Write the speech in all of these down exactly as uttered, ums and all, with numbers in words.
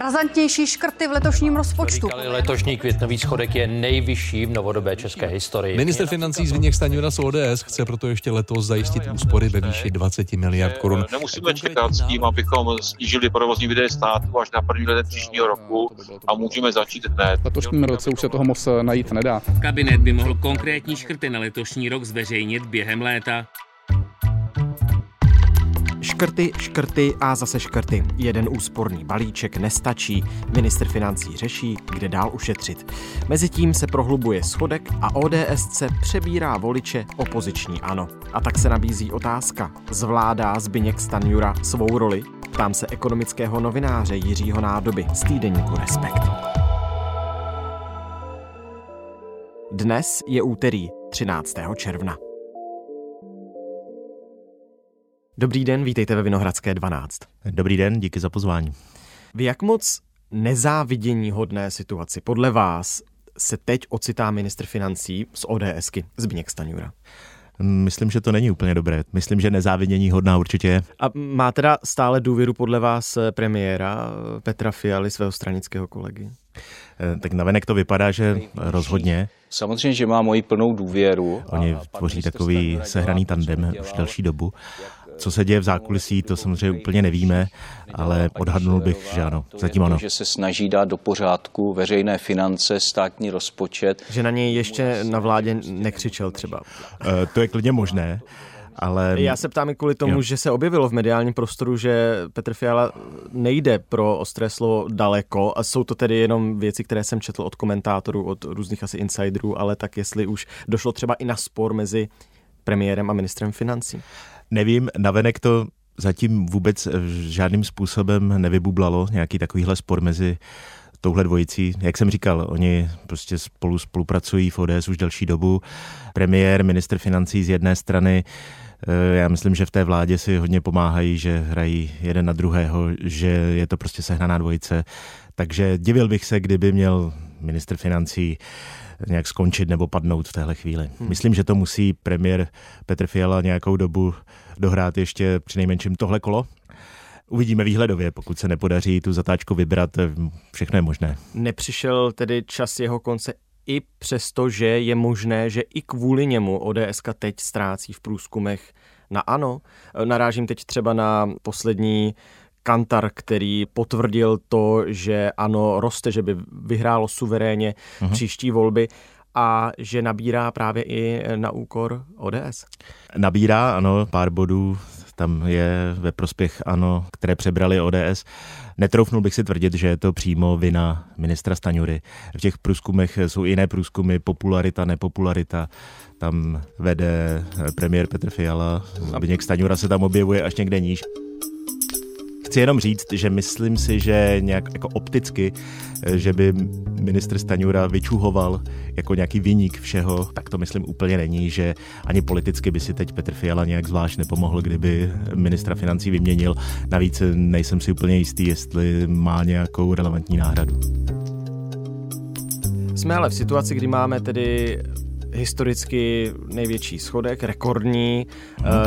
Razantnější škrty v letošním rozpočtu. Říkali, letošní květnový schodek je nejvyšší v novodobé české historii. Ministr financí Zbyněk Stanjura z O D S chce proto ještě letos zajistit úspory ve výši dvacet miliard korun. Nemusíme čekat s tím, abychom snížili provozní výdaje státu až na první let příštího roku a můžeme začít hned. V letošním roce už se toho moc najít nedá. Kabinet by mohl konkrétní škrty na letošní rok zveřejnit během léta. Škrty, škrty a zase škrty. Jeden úsporný balíček nestačí. Ministr financí řeší, kde dál ušetřit. Mezitím se prohlubuje schodek a O D S přebírá voliče opoziční ANO. A tak se nabízí otázka. Zvládá Zbyněk Stanjura svou roli? Ptám se ekonomického novináře Jiřího Nádoby z týdeníku Respekt. Dnes je úterý třináctého června. Dobrý den, vítejte ve Vinohradské dvanáct. Dobrý den, díky za pozvání. V jak moc nezáviděníhodné situaci podle vás se teď ocitá ministr financí z ODSky Zbyněk Stanjura? Myslím, že to není úplně dobré. Myslím, že nezáviděníhodná určitě je. A má teda stále důvěru podle vás premiéra Petra Fialy, svého stranického kolegy? Tak navenek to vypadá, že rozhodně. Samozřejmě, že má moji plnou důvěru. Oni tvoří takový sehraný tandem už delší dobu. Co se děje v zákulisí, to samozřejmě úplně nevíme, ale odhadnul bych, že ano, zatím ano. Že se snaží dát do pořádku veřejné finance, státní rozpočet. Že na něj ještě na vládě nekřičel třeba. To je klidně možné. Ale... Já se ptám i kvůli tomu, jo. že se objevilo v mediálním prostoru, že Petr Fiala nejde pro ostré slovo daleko a jsou to tedy jenom věci, které jsem četl od komentátorů, od různých asi insiderů, ale tak jestli už došlo třeba i na spor mezi premiérem a ministrem financí. Nevím, navenek to zatím vůbec žádným způsobem nevybublalo, nějaký takovýhle spor mezi touhle dvojicí. Jak jsem říkal, oni prostě spolu spolupracují v O D S už delší dobu. Premiér, ministr financí z jedné strany, já myslím, že v té vládě si hodně pomáhají, že hrají jeden na druhého, že je to prostě sehnaná dvojice. Takže divil bych se, kdyby měl ministr financí nějak skončit nebo padnout v téhle chvíli. Hmm. Myslím, že to musí premiér Petr Fiala nějakou dobu dohrát ještě přinejmenším tohle kolo. Uvidíme výhledově, pokud se nepodaří tu zatáčku vybrat, všechno je možné. Nepřišel tedy čas jeho konce i přesto, že je možné, že i kvůli němu ODSka teď ztrácí v průzkumech na ANO. Narážím teď třeba na poslední Kantar, který potvrdil to, že ANO roste, že by vyhrálo suverénně uh-huh. příští volby a že nabírá právě i na úkor O D S. Nabírá, ano, pár bodů tam je ve prospěch ANO, které přebrali O D S. Netroufnul bych si tvrdit, že je to přímo vina ministra Stanjury. V těch průzkumech jsou jiné průzkumy, popularita, nepopularita. Tam vede premiér Petr Fiala, Zbyněk Stanjura se tam objevuje až někde níž. Chci jenom říct, že myslím si, že nějak jako opticky, že by ministr Stanjura vyčuhoval jako nějaký viník všeho, tak to myslím úplně není, že ani politicky by si teď Petr Fiala nějak zvlášť nepomohl, kdyby ministra financí vyměnil. Navíc nejsem si úplně jistý, jestli má nějakou relevantní náhradu. Jsme ale v situaci, kdy máme tedy historicky největší schodek, rekordní.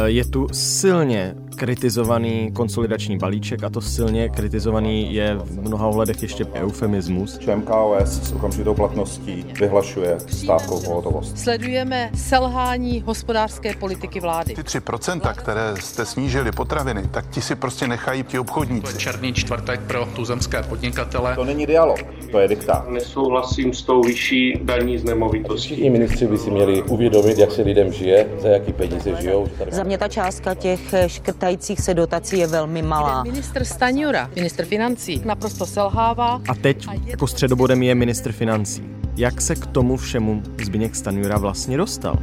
Je tu silně kritizovaný konsolidační balíček a to silně kritizovaný je v mnoha ohledech ještě eufemismus. ČMKOS s okamžitou platností vyhlašuje stávkovou pohotovost. Sledujeme selhání hospodářské politiky vlády. Ty tři procenta, které jste snížili potraviny, tak ti si prostě nechají ti obchodníci. Černý čtvrtek pro tuzemské podnikatele. To není dialog, to je diktát. Nesouhlasím s tou vyšší daní z nemovitostí. Ministři by si měli uvědomit, jak se lidem žije, za jaký peníze žijou. Za mě ta částka těch škrtajících se dotací je velmi malá. Ministr Stanjura, ministr financí, naprosto selhává. A teď jako středobodem je ministr financí. Jak se k tomu všemu Zbyněk Stanjura vlastně dostal?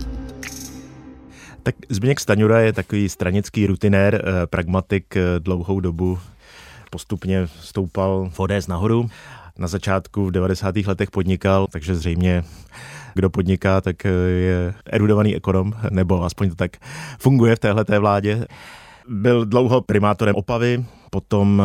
Tak Zbyněk Stanjura je takový stranický rutinér, pragmatik dlouhou dobu. Postupně stoupal v O D S nahoru. Na začátku v devadesátých letech podnikal, takže zřejmě kdo podniká, tak je erudovaný ekonom, nebo aspoň to tak funguje v téhleté vládě. Byl dlouho primátorem Opavy, potom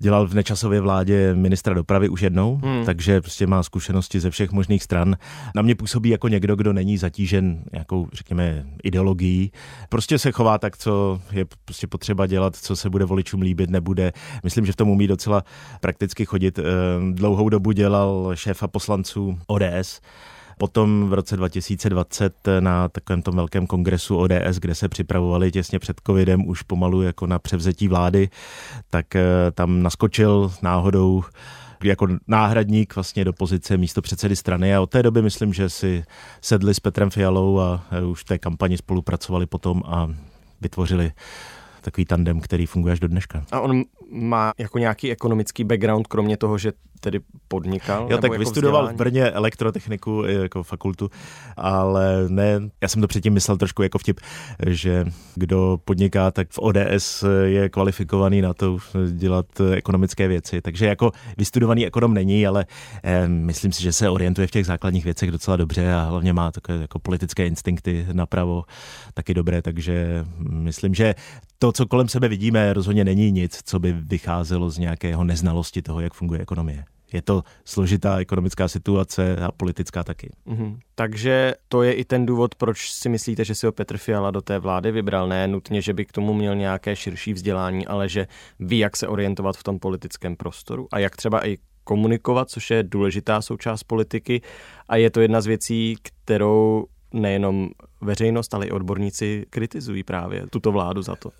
dělal v Nečasově vládě ministra dopravy už jednou, hmm. takže prostě má zkušenosti ze všech možných stran. Na mě působí jako někdo, kdo není zatížen nějakou, řekněme, ideologií. Prostě se chová tak, co je prostě potřeba dělat, co se bude voličům líbit, nebude. Myslím, že v tom umí docela prakticky chodit. Dlouhou dobu dělal šéfa poslanců O D S. Potom v roce dva tisíce dvacet na takovém tom velkém kongresu O D S, kde se připravovali těsně před covidem už pomalu jako na převzetí vlády, tak tam naskočil náhodou jako náhradník vlastně do pozice místopředsedy strany a od té doby myslím, že si sedli s Petrem Fialou a už v té kampani spolupracovali potom a vytvořili takový tandem, který funguje až do dneška. A on má jako nějaký ekonomický background, kromě toho, že tedy podnikal? Jo, tak jako vystudoval vzdělání v Brně elektrotechniku jako fakultu, ale ne, já jsem to předtím myslel trošku jako vtip, že kdo podniká, tak v O D S je kvalifikovaný na to dělat ekonomické věci, takže jako vystudovaný ekonom není, ale eh, myslím si, že se orientuje v těch základních věcech docela dobře a hlavně má takové jako politické instinkty napravo taky dobré, takže myslím, že to, co kolem sebe vidíme, rozhodně není nic, co by vycházelo z nějakého neznalosti toho, jak funguje ekonomie. Je to složitá ekonomická situace a politická taky. Mm-hmm. Takže to je i ten důvod, proč si myslíte, že si ho Petr Fiala do té vlády vybral. Ne nutně, že by k tomu měl nějaké širší vzdělání, ale že ví, jak se orientovat v tom politickém prostoru a jak třeba i komunikovat, což je důležitá součást politiky. A je to jedna z věcí, kterou nejenom veřejnost, ale i odborníci kritizují právě tuto vládu za to.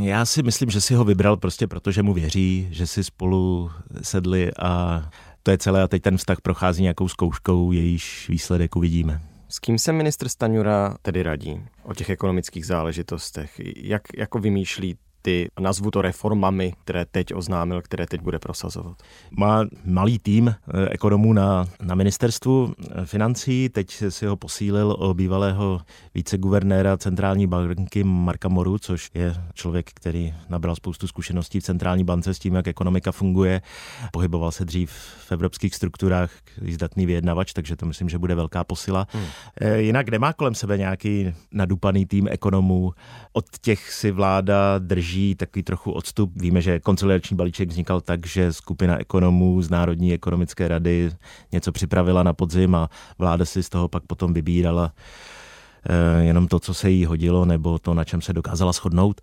Já si myslím, že si ho vybral prostě proto, že mu věří, že si spolu sedli a to je celé a teď ten vztah prochází nějakou zkouškou, jejíž výsledek uvidíme. S kým se ministr Stanjura tedy radí o těch ekonomických záležitostech? Jak jako vymýšlí ty, nazvu to reformami, které teď oznámil, které teď bude prosazovat? Má malý tým ekonomů na, na ministerstvu financí, teď si ho posílil o bývalého viceguvernéra centrální banky Marka Moru, což je člověk, který nabral spoustu zkušeností v centrální bance s tím, jak ekonomika funguje. Pohyboval se dřív v evropských strukturách, zdatný vyjednavač, takže to myslím, že bude velká posila. Hmm. Jinak nemá kolem sebe nějaký nadupaný tým ekonomů. Od těch si vláda drží takový trochu odstup. Víme, že konsolidační balíček vznikal tak, že skupina ekonomů z Národní ekonomické rady něco připravila na podzim a vláda si z toho pak potom vybírala eh, jenom to, co se jí hodilo, nebo to, na čem se dokázala shodnout.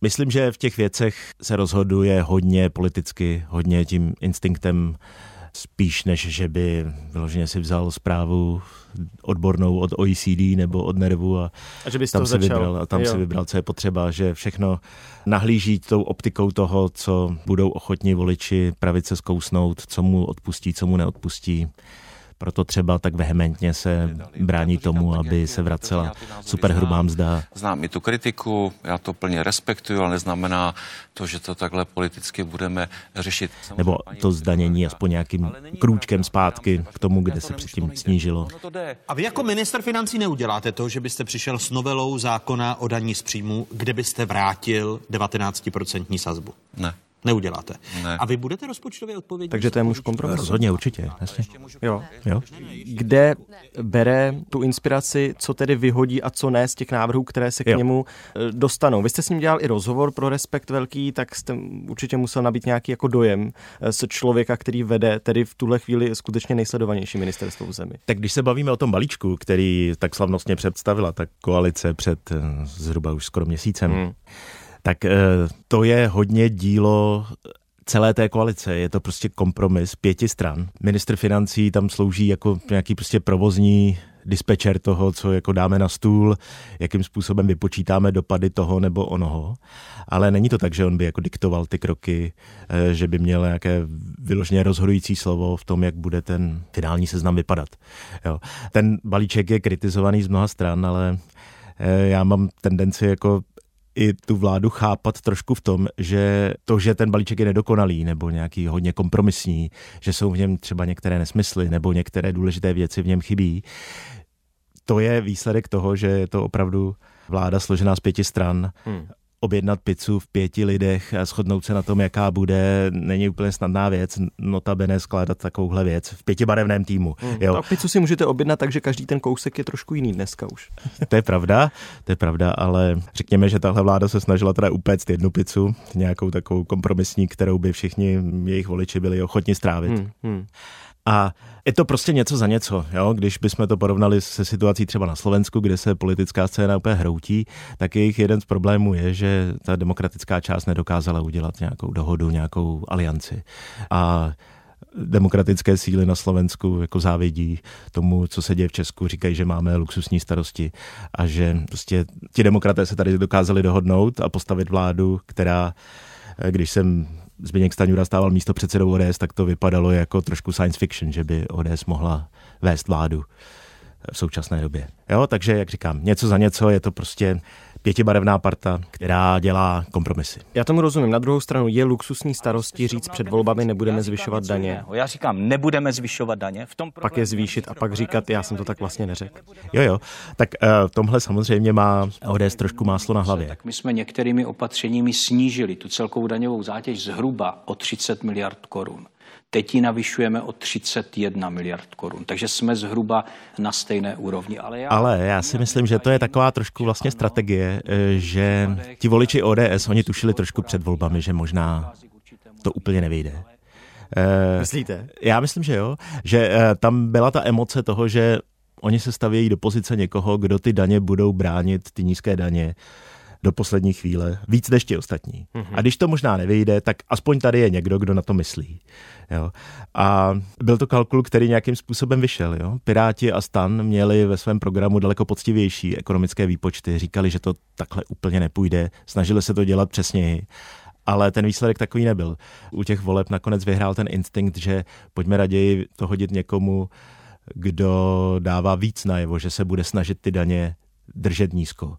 Myslím, že v těch věcech se rozhoduje hodně politicky, hodně tím instinktem, spíš než, že by vyloženě si vzal zprávu odbornou od O E C D nebo od Nervu a, a že bys tam, si vybral, a tam si vybral, co je potřeba, že všechno nahlíží tou optikou toho, co budou ochotní voliči pravice zkousnout, co mu odpustí, co mu neodpustí. Proto třeba tak vehementně se brání tomu, aby se vracela superhrubá mzda. Znám i tu kritiku, já to plně respektuju, ale neznamená to, že to takhle politicky budeme řešit. Nebo to zdanění aspoň nějakým krůčkem zpátky k tomu, kde se předtím snížilo. A vy jako minister financí neuděláte to, že byste přišel s novelou zákona o daní z příjmu, kde byste vrátil devatenáctiprocentní sazbu? Ne. Neuděláte. Ne. A vy budete rozpočtově odpovědní? Takže to je muž kompromis. Rozhodně, určitě. Jasně. Jo. Jo. Kde bere tu inspiraci, co tedy vyhodí a co ne z těch návrhů, které se k jo. němu dostanou? Vy jste s ním dělal i rozhovor pro Respekt velký, tak jste určitě musel nabít nějaký jako dojem z člověka, který vede tedy v tuhle chvíli skutečně nejsledovanější ministerstvo v zemi. Tak když se bavíme o tom balíčku, který tak slavnostně představila ta koalice před zhruba už skoro měsícem, hmm. tak to je hodně dílo celé té koalice. Je to prostě kompromis pěti stran. Ministr financí tam slouží jako nějaký prostě provozní dispečer toho, co jako dáme na stůl, jakým způsobem vypočítáme dopady toho nebo onoho. Ale není to tak, že on by jako diktoval ty kroky, že by měl nějaké vyloženě rozhodující slovo v tom, jak bude ten finální seznam vypadat. Jo. Ten balíček je kritizovaný z mnoha stran, ale já mám tendenci jako i tu vládu chápat trošku v tom, že to, že ten balíček je nedokonalý nebo nějaký hodně kompromisní, že jsou v něm třeba některé nesmysly nebo některé důležité věci v něm chybí, to je výsledek toho, že je to opravdu vláda složená z pěti stran, hmm. objednat pizzu v pěti lidech a shodnout se na tom, jaká bude, není úplně snadná věc, notabene skládat takovouhle věc v pětibarevném týmu. Mm, jo. A pizzu si můžete objednat, takže každý ten kousek je trošku jiný dneska už. To je pravda, to je pravda, ale řekněme, že tahle vláda se snažila teda upéct jednu pizzu, nějakou takovou kompromisní, kterou by všichni jejich voliči byli ochotni strávit. Mm, mm. A je to prostě něco za něco. Jo? Když bychom to porovnali se situací třeba na Slovensku, kde se politická scéna úplně hroutí, tak jejich jeden z problémů je, že ta demokratická část nedokázala udělat nějakou dohodu, nějakou alianci. A demokratické síly na Slovensku jako závidí tomu, co se děje v Česku, říkají, že máme luxusní starosti a že prostě ti demokraté se tady dokázali dohodnout a postavit vládu, která, když jsem Zbyněk Stanjura stával místopředsedou O D S, tak to vypadalo jako trošku science fiction, že by O D S mohla vést vládu v současné době. Jo, takže, jak říkám, něco za něco, je to prostě pětibarevná parta, která dělá kompromisy. Já tomu rozumím. Na druhou stranu je luxusní starosti říct před volbami nebudeme zvyšovat daně. Já říkám, nebudeme zvyšovat daně. V tom pak je zvýšit a pak říkat, já jsem to tak vlastně neřekl. Jo, jo. Tak uh, v tomhle samozřejmě má O D S trošku máslo na hlavě. Tak my jsme některými opatřeními snížili tu celkovou daňovou zátěž zhruba o třicet miliard korun. Teď ji navyšujeme o třicet jedna miliard korun, takže jsme zhruba na stejné úrovni. Ale já, Ale já si myslím, že to je taková trošku vlastně strategie, že ti voliči O D S, oni tušili trošku před volbami, že možná to úplně nevyjde. Myslíte? Já myslím, že jo, že tam byla ta emoce toho, že oni se stavějí do pozice někoho, kdo ty daně budou bránit, ty nízké daně, do poslední chvíle, víc než ti ostatní. Mm-hmm. A když to možná nevyjde, tak aspoň tady je někdo, kdo na to myslí. Jo. A byl to kalkul, který nějakým způsobem vyšel. Jo. Piráti a STAN měli ve svém programu daleko poctivější ekonomické výpočty, říkali, že to takhle úplně nepůjde, snažili se to dělat přesněji, ale ten výsledek takový nebyl. U těch voleb nakonec vyhrál ten instinkt, že pojďme raději to hodit někomu, kdo dává víc najevo, že se bude snažit ty daně držet nízko.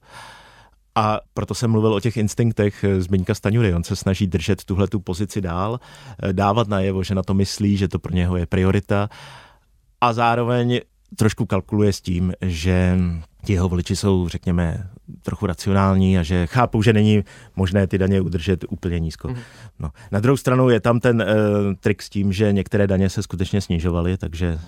A proto jsem mluvil o těch instinktech Zbyňka Stanjury. On se snaží držet tuhletu pozici dál, dávat najevo, že na to myslí, že to pro něho je priorita a zároveň trošku kalkuluje s tím, že ti jeho voliči jsou, řekněme, trochu racionální a že chápou, že není možné ty daně udržet úplně nízko. Mm. No. Na druhou stranu je tam ten uh, trik s tím, že některé daně se skutečně snižovaly, takže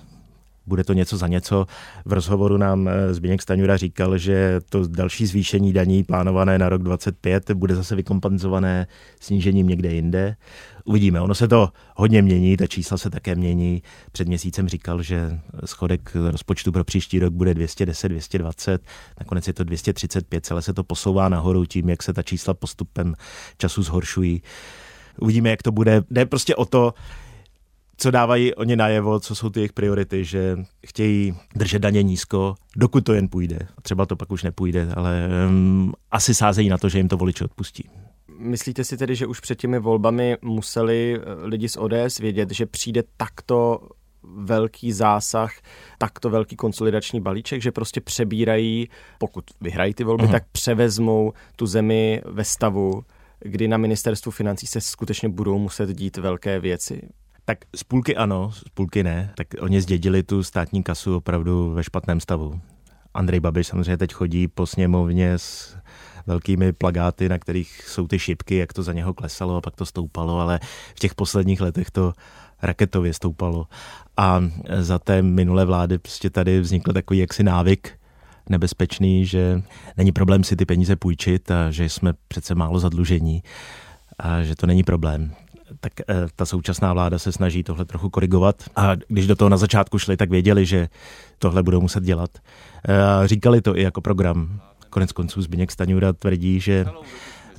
bude to něco za něco. V rozhovoru nám Zbyněk Stanjura říkal, že to další zvýšení daní plánované na rok dvacet pět bude zase vykompenzované snížením někde jinde. Uvidíme, ono se to hodně mění, ta čísla se také mění. Před měsícem říkal, že schodek rozpočtu pro příští rok bude dvě stě deset, dvě stě dvacet, nakonec je to dvě stě třicet pět, celé se to posouvá nahoru tím, jak se ta čísla postupem času zhoršují. Uvidíme, jak to bude. Jde prostě o to, co dávají oni najevo, co jsou ty jejich priority, že chtějí držet daně nízko, dokud to jen půjde. Třeba to pak už nepůjde, ale um, asi sázejí na to, že jim to voliči odpustí. Myslíte si tedy, že už před těmi volbami museli lidi z O D S vědět, že přijde takto velký zásah, takto velký konsolidační balíček, že prostě přebírají, pokud vyhrají ty volby, uh-huh. tak převezmou tu zemi ve stavu, kdy na ministerstvu financí se skutečně budou muset dít velké věci? Tak z půlky ano, z půlky ne. Tak oni zdědili tu státní kasu opravdu ve špatném stavu. Andrej Babiš samozřejmě teď chodí po sněmovně s velkými plakáty, na kterých jsou ty šipky, jak to za něho klesalo a pak to stoupalo, ale v těch posledních letech to raketově stoupalo. A za té minulé vlády prostě tady vznikl takový jaksi návyk nebezpečný, že není problém si ty peníze půjčit a že jsme přece málo zadlužení a že to není problém. Tak ta současná vláda se snaží tohle trochu korigovat a když do toho na začátku šli, tak věděli, že tohle budou muset dělat. Říkali to i jako program. Konec konců Zbyněk Stanjura tvrdí, že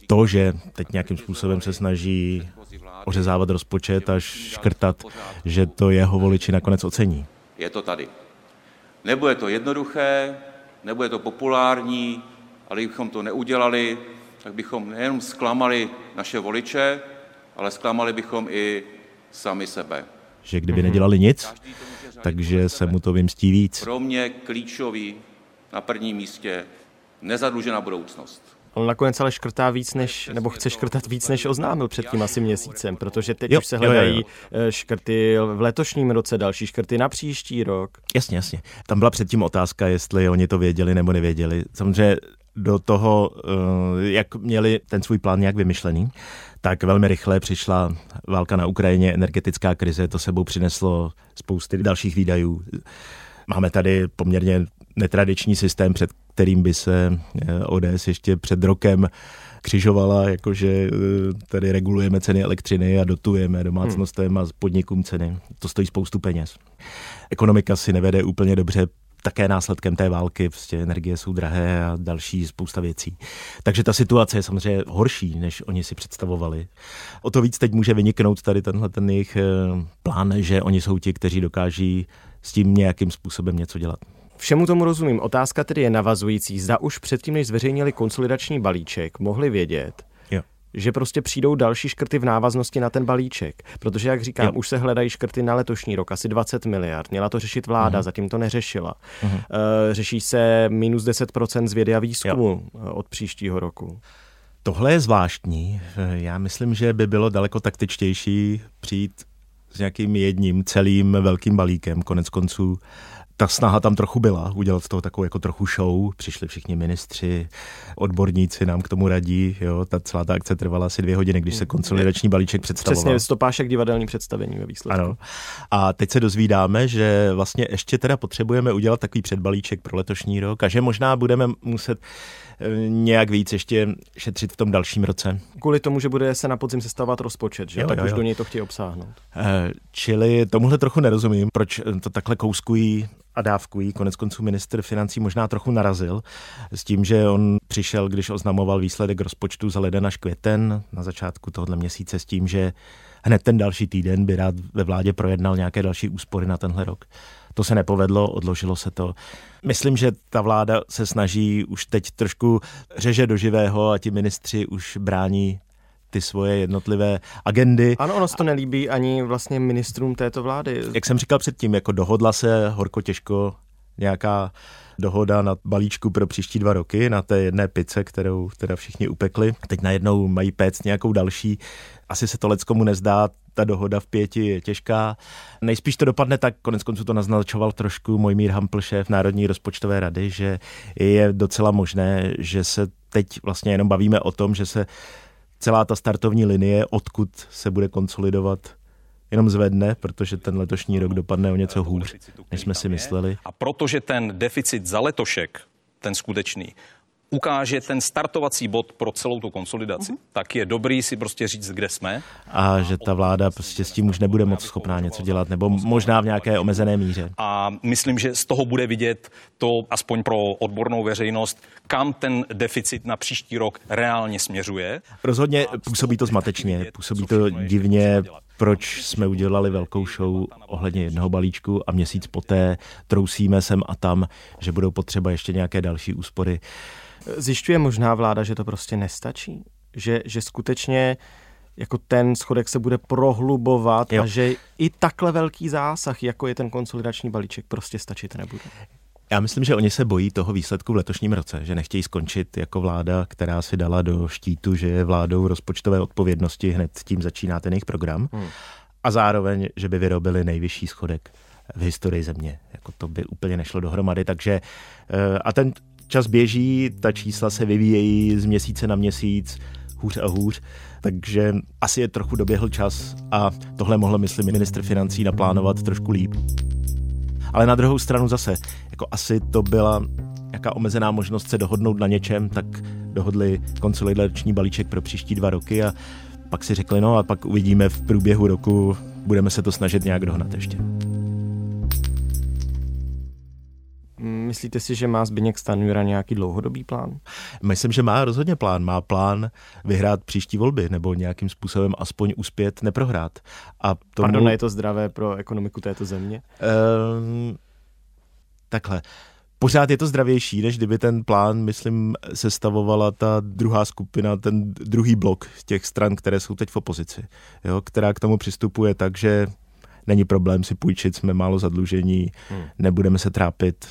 to, že teď nějakým způsobem se snaží ořezávat rozpočet a škrtat, že to jeho voliči nakonec ocení. Je to tady. Nebude to jednoduché, nebude to populární, ale kdybychom to neudělali, tak bychom nejenom zklamali naše voliče, ale zklamali bychom i sami sebe. Že kdyby nedělali nic, takže se mu to vymstí víc. Pro mě klíčový na prvním místě nezadlužená budoucnost. On nakonec ale škrtá víc než, nebo chce škrtat víc, než oznámil před tím asi měsícem, protože teď jo, už se hledají jo, jo. škrty v letošním roce, další škrty na příští rok. Jasně, jasně. Tam byla předtím otázka, jestli oni to věděli nebo nevěděli. Samozřejmě do toho, jak měli ten svůj plán nějak vymyšlený, tak velmi rychle přišla válka na Ukrajině, energetická krize, to sebou přineslo spousty dalších výdajů. Máme tady poměrně netradiční systém, před kterým by se O D S ještě před rokem křižovala, jakože tady regulujeme ceny elektřiny a dotujeme domácnostem a podnikům ceny. To stojí spoustu peněz. Ekonomika si nevede úplně dobře, také následkem té války, prostě energie jsou drahé a další spousta věcí. Takže ta situace je samozřejmě horší, než oni si představovali. O to víc teď může vyniknout tady tenhle ten jejich plán, že oni jsou ti, kteří dokáží s tím nějakým způsobem něco dělat. Všemu tomu rozumím. Otázka tedy je navazující. Zda už předtím, než zveřejnili konsolidační balíček, mohli vědět, jo. že prostě přijdou další škrty v návaznosti na ten balíček. Protože, jak říkám, jo. už se hledají škrty na letošní rok, asi dvacet miliard. Měla to řešit vláda, uh-huh. zatím to neřešila. Uh-huh. Řeší se minus deset procent z vědy a výzkumu jo. od příštího roku. Tohle je zvláštní. Já myslím, že by bylo daleko taktičtější přijít s nějakým jedním celým velkým balíkem. Konec konců ta snaha tam trochu byla, udělat z toho takovou jako trochu show, přišli všichni ministři, odborníci nám k tomu radí, jo, ta celá ta akce trvala asi dvě hodiny, když se konsolidační balíček představoval. Přesně, stopášek divadelní představení ve výsledku. Ano. A teď se dozvídáme, že vlastně ještě teda potřebujeme udělat takový předbalíček pro letošní rok a že možná budeme muset nějak víc ještě šetřit v tom dalším roce. Kvůli tomu, že bude se na podzim sestavovat rozpočet, že? Jo, tak jo, už jo. do něj to chtějí obsáhnout. E, čili tomuhle trochu nerozumím, proč to takhle kouskují a dávkují. Konec konců ministr financí možná trochu narazil s tím, že on přišel, když oznamoval výsledek rozpočtu za leden až květen na začátku tohoto měsíce s tím, že hned ten další týden by rád ve vládě projednal nějaké další úspory na tenhle rok. To se nepovedlo, odložilo se to. Myslím, že ta vláda se snaží už teď trošku řeže do živého a ti ministři už brání ty svoje jednotlivé agendy. Ano, ono se to nelíbí ani vlastně ministrům této vlády. Jak jsem říkal předtím, jako dohodla se horko těžko nějaká dohoda na balíčku pro příští dva roky, na té jedné pice, kterou teda všichni upekli. Teď najednou mají péct nějakou další. Asi se to leckomu nezdá, ta dohoda v pěti je těžká. Nejspíš to dopadne tak, konec konců to naznačoval trošku Mojmír Hampl, šéf Národní rozpočtové rady, že je docela možné, že se teď vlastně jenom bavíme o tom, že se celá ta startovní linie, odkud se bude konsolidovat, jenom zvedne, protože ten letošní rok dopadne o něco hůř, než jsme si mysleli. A protože ten deficit za letošek, ten skutečný, ukáže ten startovací bod pro celou tu konsolidaci, uh-huh. tak je dobrý si prostě říct, kde jsme. A že ta vláda prostě s tím už nebude moc schopná něco dělat, nebo možná v nějaké omezené míře. A myslím, že z toho bude vidět to, aspoň pro odbornou veřejnost, kam ten deficit na příští rok reálně směřuje. Rozhodně působí to zmatečně, působí to divně, proč jsme udělali velkou show ohledně jednoho balíčku a měsíc poté trousíme sem a tam, že budou potřeba ještě nějaké další úspory. Zjišťuje možná vláda, že to prostě nestačí? Že, že skutečně jako ten schodek se bude prohlubovat jo. a že i takhle velký zásah, jako je ten konsolidační balíček, prostě stačit nebude? Já myslím, že oni se bojí toho výsledku v letošním roce, že nechtějí skončit jako vláda, která si dala do štítu, že je vládou rozpočtové odpovědnosti, hned tím začíná ten jejich program hmm. a zároveň, že by vyrobili nejvyšší schodek v historii země. Jako to by úplně nešlo dohromady, takže a ten čas běží, ta čísla se vyvíjejí z měsíce na měsíc, hůř a hůř, takže asi je trochu doběhl čas a tohle mohlo, myslím, ministr financí naplánovat trošku líp. Ale na druhou stranu zase, jako asi to byla jaká omezená možnost se dohodnout na něčem, tak dohodli konsolidační balíček pro příští dva roky a pak si řekli, no a pak uvidíme v průběhu roku, budeme se to snažit nějak dohnat ještě. Myslíte si, že má Zbyněk Stanjura nějaký dlouhodobý plán? Myslím, že má rozhodně plán. Má plán vyhrát příští volby nebo nějakým způsobem aspoň uspět neprohrát. A tomu... Pardon, je to zdravé pro ekonomiku této země? Ehm, takhle. Pořád je to zdravější, než kdyby ten plán, myslím, sestavovala ta druhá skupina, ten druhý blok těch stran, které jsou teď v opozici, jo, která k tomu přistupuje tak, že není problém si půjčit, jsme málo zadlužení, hmm. nebudeme se trápit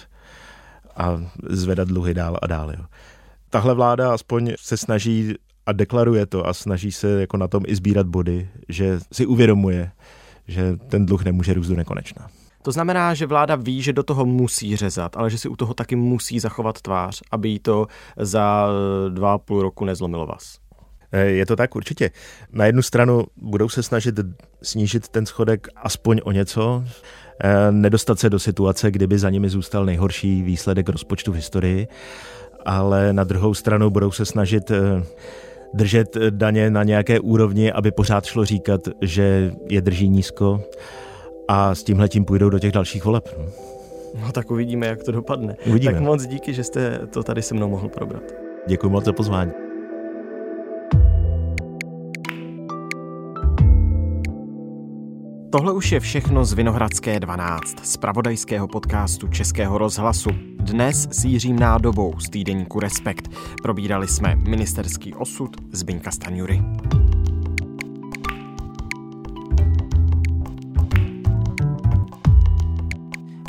a zvedat dluhy dál a dál. Jo. Tahle vláda aspoň se snaží a deklaruje to a snaží se jako na tom i sbírat body, že si uvědomuje, že ten dluh nemůže růst do nekonečna. To znamená, že vláda ví, že do toho musí řezat, ale že si u toho taky musí zachovat tvář, aby jí to za dva a půl roku nezlomilo vás. Je to tak určitě. Na jednu stranu budou se snažit snížit ten schodek aspoň o něco, nedostat se do situace, kdyby za nimi zůstal nejhorší výsledek rozpočtu v historii, ale na druhou stranu budou se snažit držet daně na nějaké úrovni, aby pořád šlo říkat, že je drží nízko, a s tímhletím půjdou do těch dalších voleb. No tak uvidíme, jak to dopadne. Uvidíme. Tak moc díky, že jste to tady se mnou mohl probrat. Děkuji moc za pozvání. Tohle už je všechno z Vinohradské dvanáct, zpravodajského podcastu Českého rozhlasu. Dnes s Jiřím Nádobou z týdeníku Respekt. Probírali jsme ministerský osud Zbyňka Stanjury.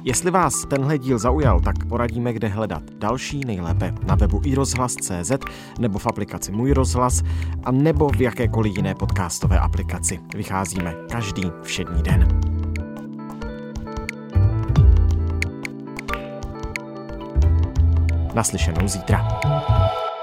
Jestli vás tenhle díl zaujal, tak poradíme, kde hledat další, nejlépe na webu i rozhlas tečka cé zet nebo v aplikaci Můj rozhlas a nebo v jakékoliv jiné podcastové aplikaci. Vycházíme každý všední den. Naslyšenou zítra.